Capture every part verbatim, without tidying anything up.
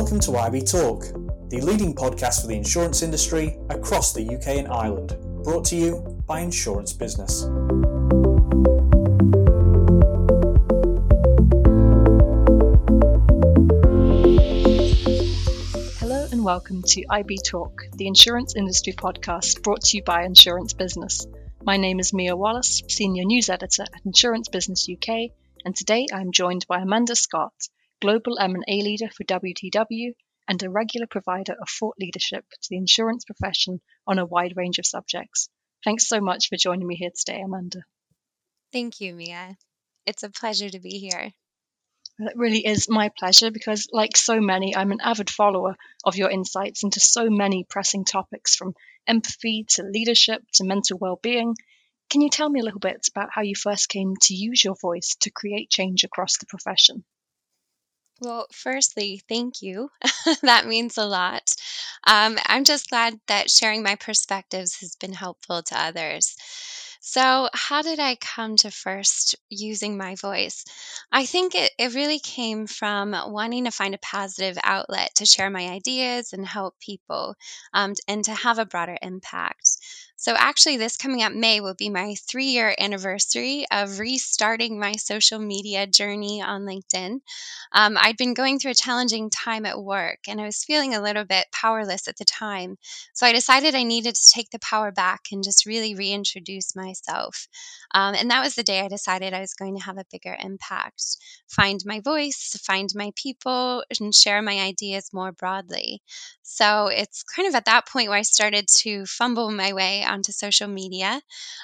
Welcome to I B Talk, the leading podcast for the insurance industry across the U K and Ireland, brought to you by Insurance Business. Hello and welcome to I B Talk, the insurance industry podcast brought to you by Insurance Business. My name is Mia Wallace, Senior News Editor at Insurance Business U K, and today I'm joined by Amanda Scott, Global M and A leader for W T W and a regular provider of thought leadership to the insurance profession on a wide range of subjects. Thanks so much for joining me here today, Amanda. Thank you, Mia. It's a pleasure to be here. It really is my pleasure because, like so many, I'm an avid follower of your insights into so many pressing topics, from empathy to leadership to mental well-being. Can you tell me a little bit about how you first came to use your voice to create change across the profession? Well, firstly, thank you. That means a lot. Um, I'm just glad that sharing my perspectives has been helpful to others. So how did I come to first using my voice? I think it, it really came from wanting to find a positive outlet to share my ideas and help people um, and to have a broader impact. So actually, this coming up May will be my three-year anniversary of restarting my social media journey on LinkedIn. Um, I'd been going through a challenging time at work, and I was feeling a little bit powerless at the time. So I decided I needed to take the power back and just really reintroduce myself. Um, and that was the day I decided I was going to have a bigger impact, find my voice, find my people, and share my ideas more broadly. So it's kind of at that point where I started to fumble my way onto social media,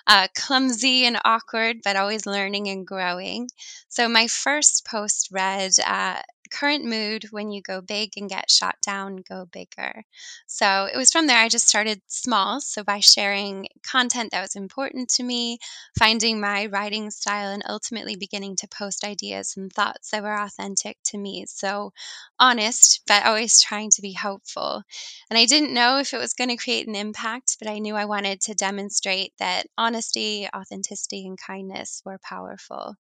uh, clumsy and awkward, but always learning and growing. So my first post read, uh, current mood: when you go big and get shot down, go bigger. So it was from there I just started small. So by sharing content that was important to me, finding my writing style, and ultimately beginning to post ideas and thoughts that were authentic to me. So honest, but always trying to be hopeful. And I didn't know if it was going to create an impact, but I knew I wanted to demonstrate that honesty, authenticity, and kindness were powerful.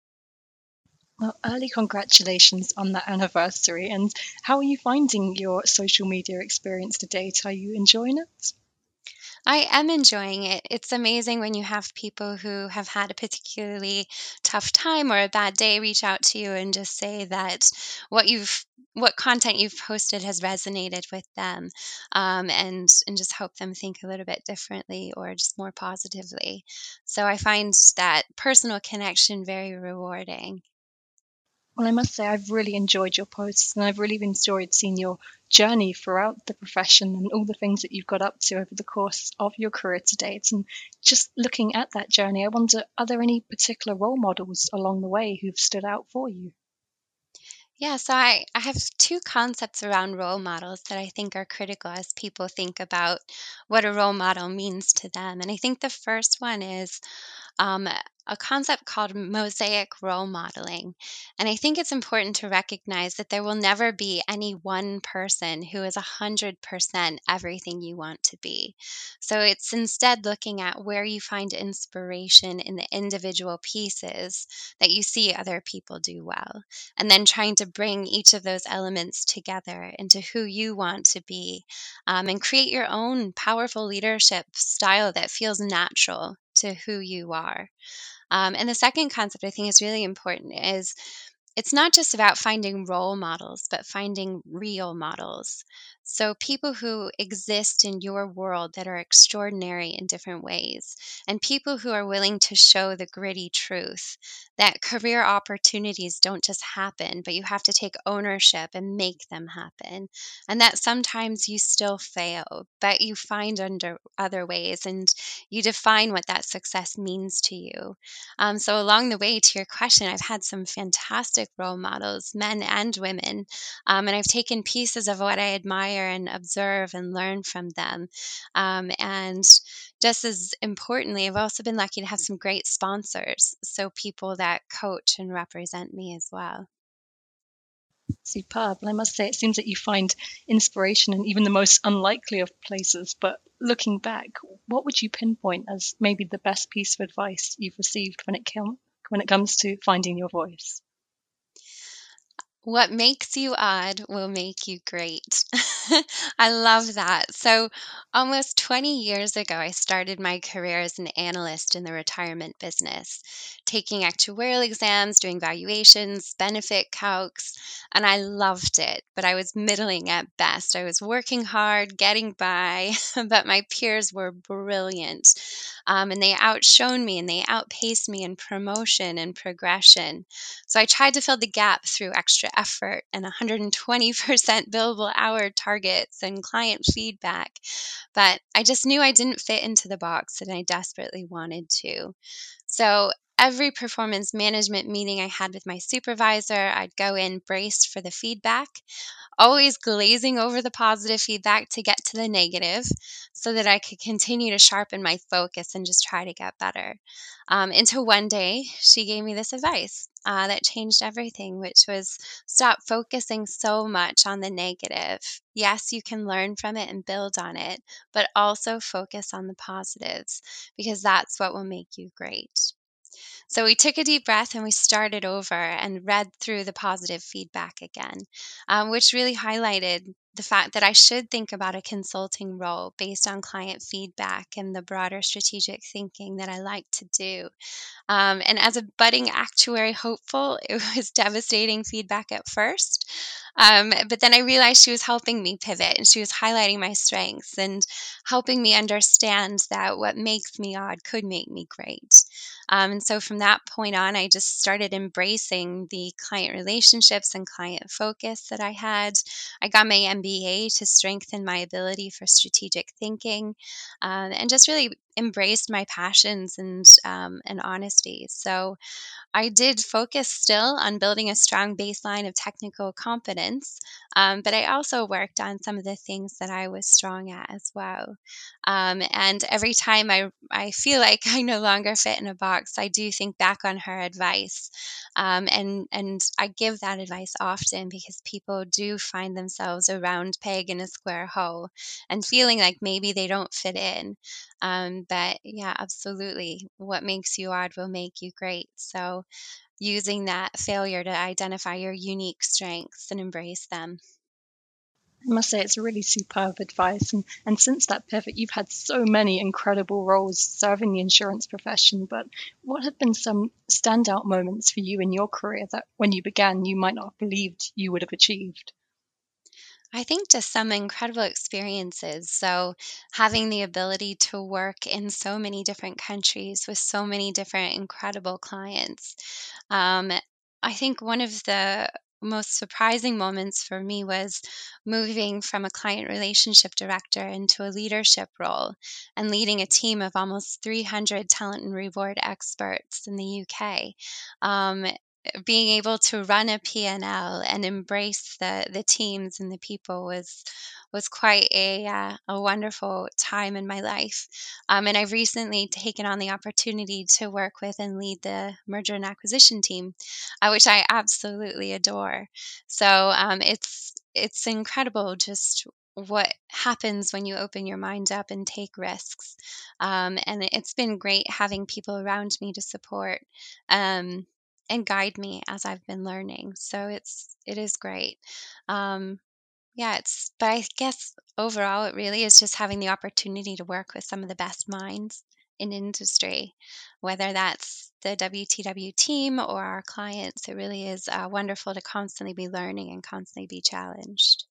Well, early congratulations on that anniversary. And how are you finding your social media experience to date? Are you enjoying it? I am enjoying it. It's amazing when you have people who have had a particularly tough time or a bad day reach out to you and just say that what you've what content you've posted has resonated with them, um, and and just help them think a little bit differently or just more positively. So I find that personal connection very rewarding. Well, I must say I've really enjoyed your posts, and I've really enjoyed seeing your journey throughout the profession and all the things that you've got up to over the course of your career to date. And just looking at that journey, I wonder, are there any particular role models along the way who've stood out for you? Yeah, so I, I have two concepts around role models that I think are critical as people think about what a role model means to them. And I think the first one is um, a concept called mosaic role modeling. And I think it's important to recognize that there will never be any one person who is one hundred percent everything you want to be. So it's instead looking at where you find inspiration in the individual pieces that you see other people do well, and then trying to bring each of those elements together into who you want to be, um, and create your own powerful leadership style that feels natural to who you are. Um, and the second concept I think is really important is it's not just about finding role models, but finding real models. So people who exist in your world that are extraordinary in different ways, and people who are willing to show the gritty truth that career opportunities don't just happen, but you have to take ownership and make them happen. And that sometimes you still fail, but you find under other ways and you define what that success means to you. Um, so along the way to your question, I've had some fantastic role models, men and women, um, and I've taken pieces of what I admire and observe and learn from them. Um, and just as importantly, I've also been lucky to have some great sponsors, so people that coach and represent me as well. Superb. And I must say, it seems that you find inspiration in even the most unlikely of places. But looking back, what would you pinpoint as maybe the best piece of advice you've received when it, came, when it comes to finding your voice? What makes you odd will make you great. I love that. So almost twenty years ago, I started my career as an analyst in the retirement business, taking actuarial exams, doing valuations, benefit calcs, and I loved it, but I was middling at best. I was working hard, getting by, but my peers were brilliant, um, and they outshone me and they outpaced me in promotion and progression. So I tried to fill the gap through extra effort and one hundred twenty percent billable hour targets and client feedback. But I just knew I didn't fit into the box and I desperately wanted to. So every performance management meeting I had with my supervisor, I'd go in braced for the feedback, always glazing over the positive feedback to get to the negative so that I could continue to sharpen my focus and just try to get better. Um, until one day, she gave me this advice uh, that changed everything, which was stop focusing so much on the negative. Yes, you can learn from it and build on it, but also focus on the positives because that's what will make you great. So we took a deep breath and we started over and read through the positive feedback again, um, which really highlighted the fact that I should think about a consulting role based on client feedback and the broader strategic thinking that I like to do. Um, and as a budding actuary hopeful, it was devastating feedback at first. Um, but then I realized she was helping me pivot and she was highlighting my strengths and helping me understand that what makes me odd could make me great. Um, and so from that point on, I just started embracing the client relationships and client focus that I had. I got my M B A to strengthen my ability for strategic thinking, um, and just really embraced my passions and um, and honesty. So I did focus still on building a strong baseline of technical competence, um, but I also worked on some of the things that I was strong at as well. Um, and every time I, I feel like I no longer fit in a box, I do think back on her advice. Um, and, and I give that advice often because people do find themselves a round peg in a square hole and feeling like maybe they don't fit in. Um, but yeah, absolutely. What makes you odd will make you great. So using that failure to identify your unique strengths and embrace them. I must say it's really superb advice. And, and since that pivot, you've had so many incredible roles serving the insurance profession. But what have been some standout moments for you in your career that when you began, you might not have believed you would have achieved? I think just some incredible experiences. So having the ability to work in so many different countries with so many different incredible clients. Um, I think one of the most surprising moments for me was moving from a client relationship director into a leadership role and leading a team of almost three hundred talent and reward experts in the U K. Um, being able to run a P and L and embrace the the teams and the people was was quite a uh, a wonderful time in my life. Um, and I've recently taken on the opportunity to work with and lead the merger and acquisition team, uh, which I absolutely adore. So um, it's it's incredible just what happens when you open your mind up and take risks. Um, and it's been great having people around me to support Um, and guide me as I've been learning. So it's, it is great. Um, yeah, it's, but I guess overall it really is just having the opportunity to work with some of the best minds in industry, whether that's the W T W team or our clients. It really is uh, wonderful to constantly be learning and constantly be challenged.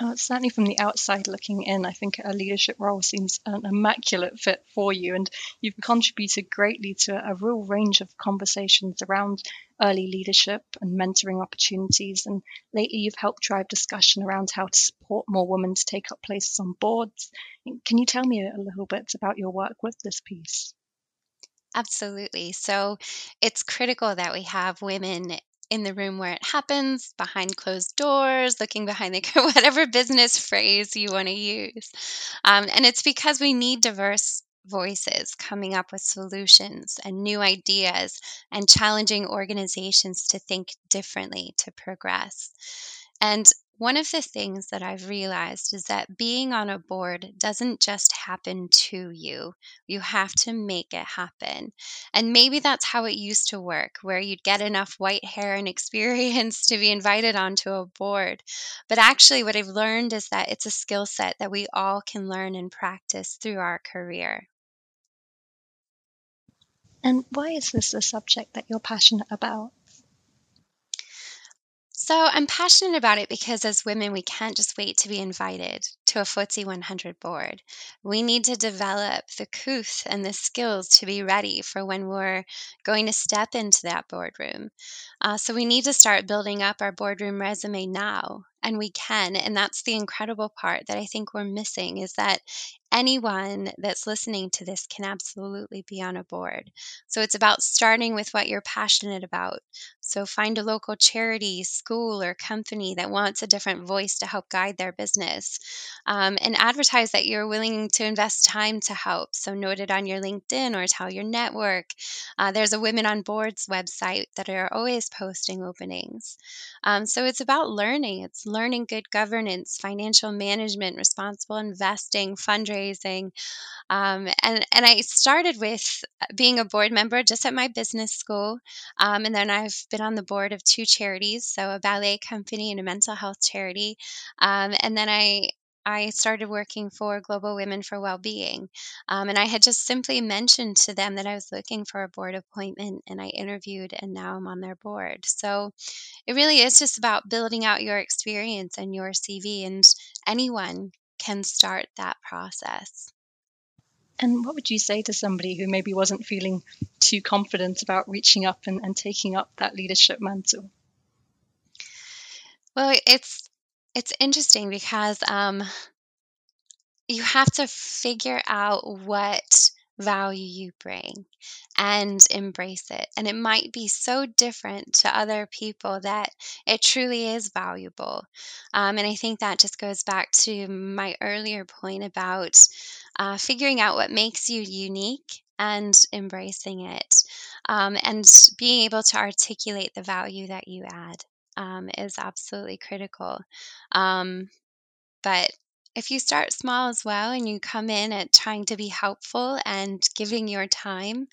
Oh, certainly from the outside looking in, I think a leadership role seems an immaculate fit for you, and you've contributed greatly to a real range of conversations around early leadership and mentoring opportunities, and lately you've helped drive discussion around how to support more women to take up places on boards. Can you tell me a little bit about your work with this piece? Absolutely. So it's critical that we have women in the room where it happens, behind closed doors, looking behind the whatever business phrase you want to use. Um, and it's because we need diverse voices coming up with solutions and new ideas and challenging organizations to think differently to progress. And one of the things that I've realized is that being on a board doesn't just happen to you. You have to make it happen. And maybe that's how it used to work, where you'd get enough white hair and experience to be invited onto a board. But actually what I've learned is that it's a skill set that we all can learn and practice through our career. And why is this a subject that you're passionate about? So I'm passionate about it because as women, we can't just wait to be invited to a F T S E one hundred board. We need to develop the couth and the skills to be ready for when we're going to step into that boardroom. Uh, so we need to start building up our boardroom resume now, and we can. And that's the incredible part that I think we're missing, is that anyone that's listening to this can absolutely be on a board. So it's about starting with what you're passionate about. So find a local charity, school, or company that wants a different voice to help guide their business. Um, and advertise that you're willing to invest time to help. So note it on your LinkedIn or tell your network. Uh, there's a Women on Boards website that are always posting openings. Um, so it's about learning. It's learning good governance, financial management, responsible investing, fundraising. Um, and, and I started with being a board member just at my business school. Um, and then I've been on the board of two charities, so a ballet company and a mental health charity. Um, and then I I started working for Global Women for Wellbeing. Um, and I had just simply mentioned to them that I was looking for a board appointment, and I interviewed, and now I'm on their board. So it really is just about building out your experience and your C V, and anyone can start that process. And what would you say to somebody who maybe wasn't feeling too confident about reaching up and, and taking up that leadership mantle? Well, it's it's interesting because um, you have to figure out what value you bring and embrace it. And it might be so different to other people that it truly is valuable. Um, and I think that just goes back to my earlier point about uh, figuring out what makes you unique and embracing it, um, and being able to articulate the value that you add um, is absolutely critical. Um, but if you start small as well, and you come in at trying to be helpful and giving your time,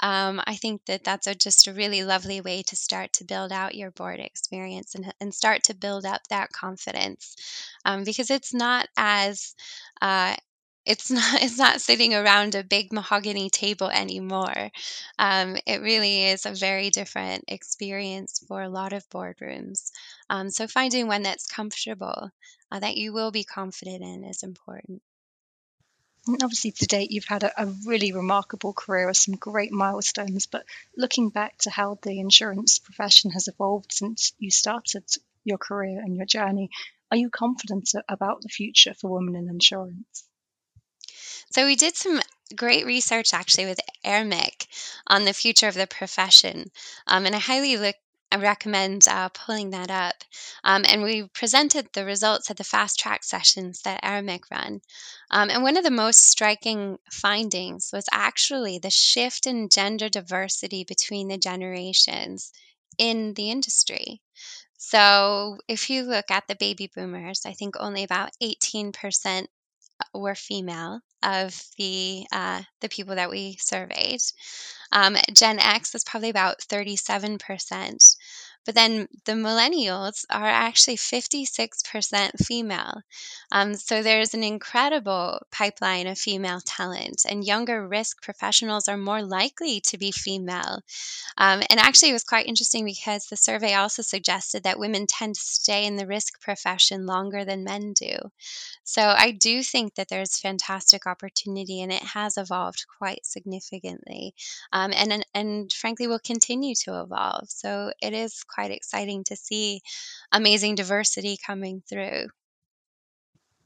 um, I think that that's a, just a really lovely way to start to build out your board experience and, and start to build up that confidence, um, because it's not as uh, it's not it's not sitting around a big mahogany table anymore. Um, it really is a very different experience for a lot of boardrooms. Um, so finding one that's comfortable, that you will be confident in, is important. And obviously today you've had a, a really remarkable career with some great milestones, but looking back to how the insurance profession has evolved since you started your career and your journey, are you confident about the future for women in insurance? So we did some great research actually with Airmic on the future of the profession, um, and I highly look I recommend uh, pulling that up. Um, and we presented the results at the fast track sessions that Airmic run. Um, and one of the most striking findings was actually the shift in gender diversity between the generations in the industry. So if you look at the baby boomers, I think only about eighteen percent were female of the uh, the people that we surveyed. Um, Gen X is probably about thirty-seven percent, but then the millennials are actually fifty-six percent female. Um, so there's an incredible pipeline of female talent, and younger risk professionals are more likely to be female. Um, and actually it was quite interesting because the survey also suggested that women tend to stay in the risk profession longer than men do. So I do think that there's fantastic opportunity, and it has evolved quite significantly. Um, and, and, and frankly, will continue to evolve. So it is quite exciting to see amazing diversity coming through.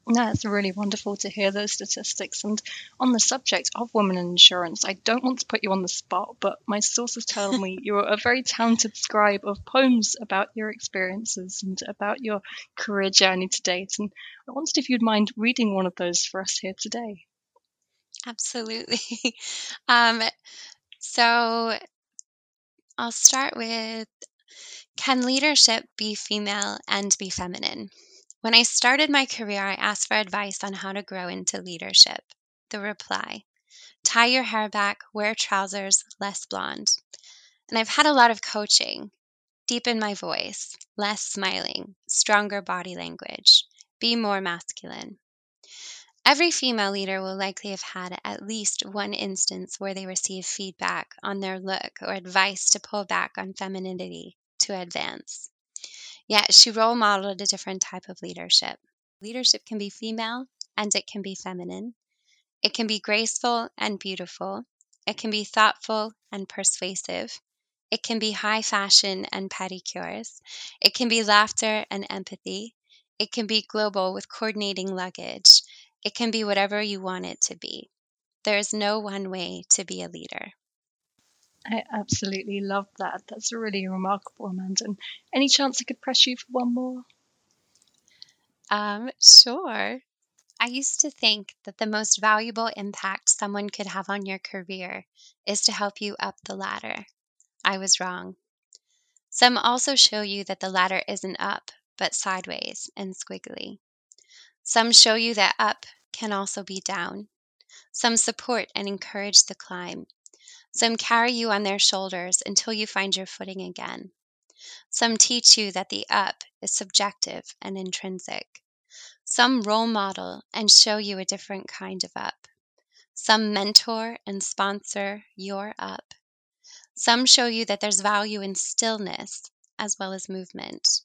That's really wonderful to hear those statistics. And on the subject of women in insurance, I don't want to put you on the spot, but my sources tell me you're a very talented scribe of poems about your experiences and about your career journey to date. And I wondered if you'd mind reading one of those for us here today. Absolutely. um, so I'll start with Can leadership be female and be feminine? When I started my career, I asked for advice on how to grow into leadership. The reply, tie your hair back, wear trousers, less blonde. And I've had a lot of coaching. Deepen my voice, less smiling, stronger body language, be more masculine. Every female leader will likely have had at least one instance where they received feedback on their look or advice to pull back on femininity to advance. Yet she role modeled a different type of leadership. Leadership can be female and it can be feminine. It can be graceful and beautiful. It can be thoughtful and persuasive. It can be high fashion and pedicures. It can be laughter and empathy. It can be global with coordinating luggage. It can be whatever you want it to be. There is no one way to be a leader. I absolutely love that. That's really remarkable, Amanda. And any chance I could press you for one more? Um, sure. I used to think that the most valuable impact someone could have on your career is to help you up the ladder. I was wrong. Some also show you that the ladder isn't up, but sideways and squiggly. Some show you that up can also be down. Some support and encourage the climb. Some carry you on their shoulders until you find your footing again. Some teach you that the up is subjective and intrinsic. Some role model and show you a different kind of up. Some mentor and sponsor your up. Some show you that there's value in stillness as well as movement.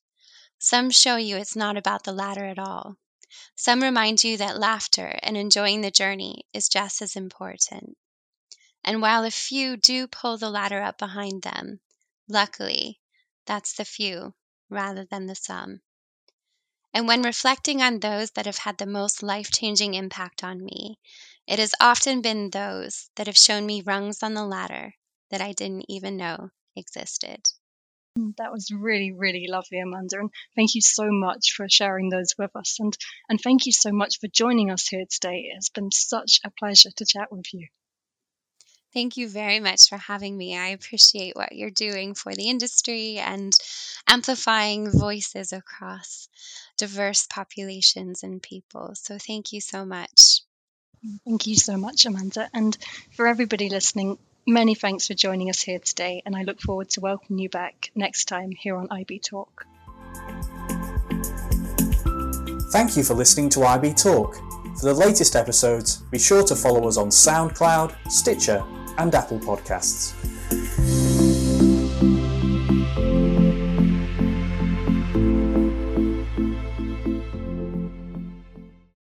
Some show you it's not about the ladder at all. Some remind you that laughter and enjoying the journey is just as important. And while a few do pull the ladder up behind them, luckily, that's the few rather than the sum. And when reflecting on those that have had the most life-changing impact on me, it has often been those that have shown me rungs on the ladder that I didn't even know existed. That was really, really lovely, Amanda. And thank you so much for sharing those with us. And, and thank you so much for joining us here today. It's been such a pleasure to chat with you. Thank you very much for having me. I appreciate what you're doing for the industry and amplifying voices across diverse populations and people. So thank you so much. Thank you so much, Amanda. And for everybody listening, many thanks for joining us here today, and I look forward to welcoming you back next time here on I B Talk. Thank you for listening to I B Talk. For the latest episodes, be sure to follow us on SoundCloud, Stitcher, and Apple Podcasts.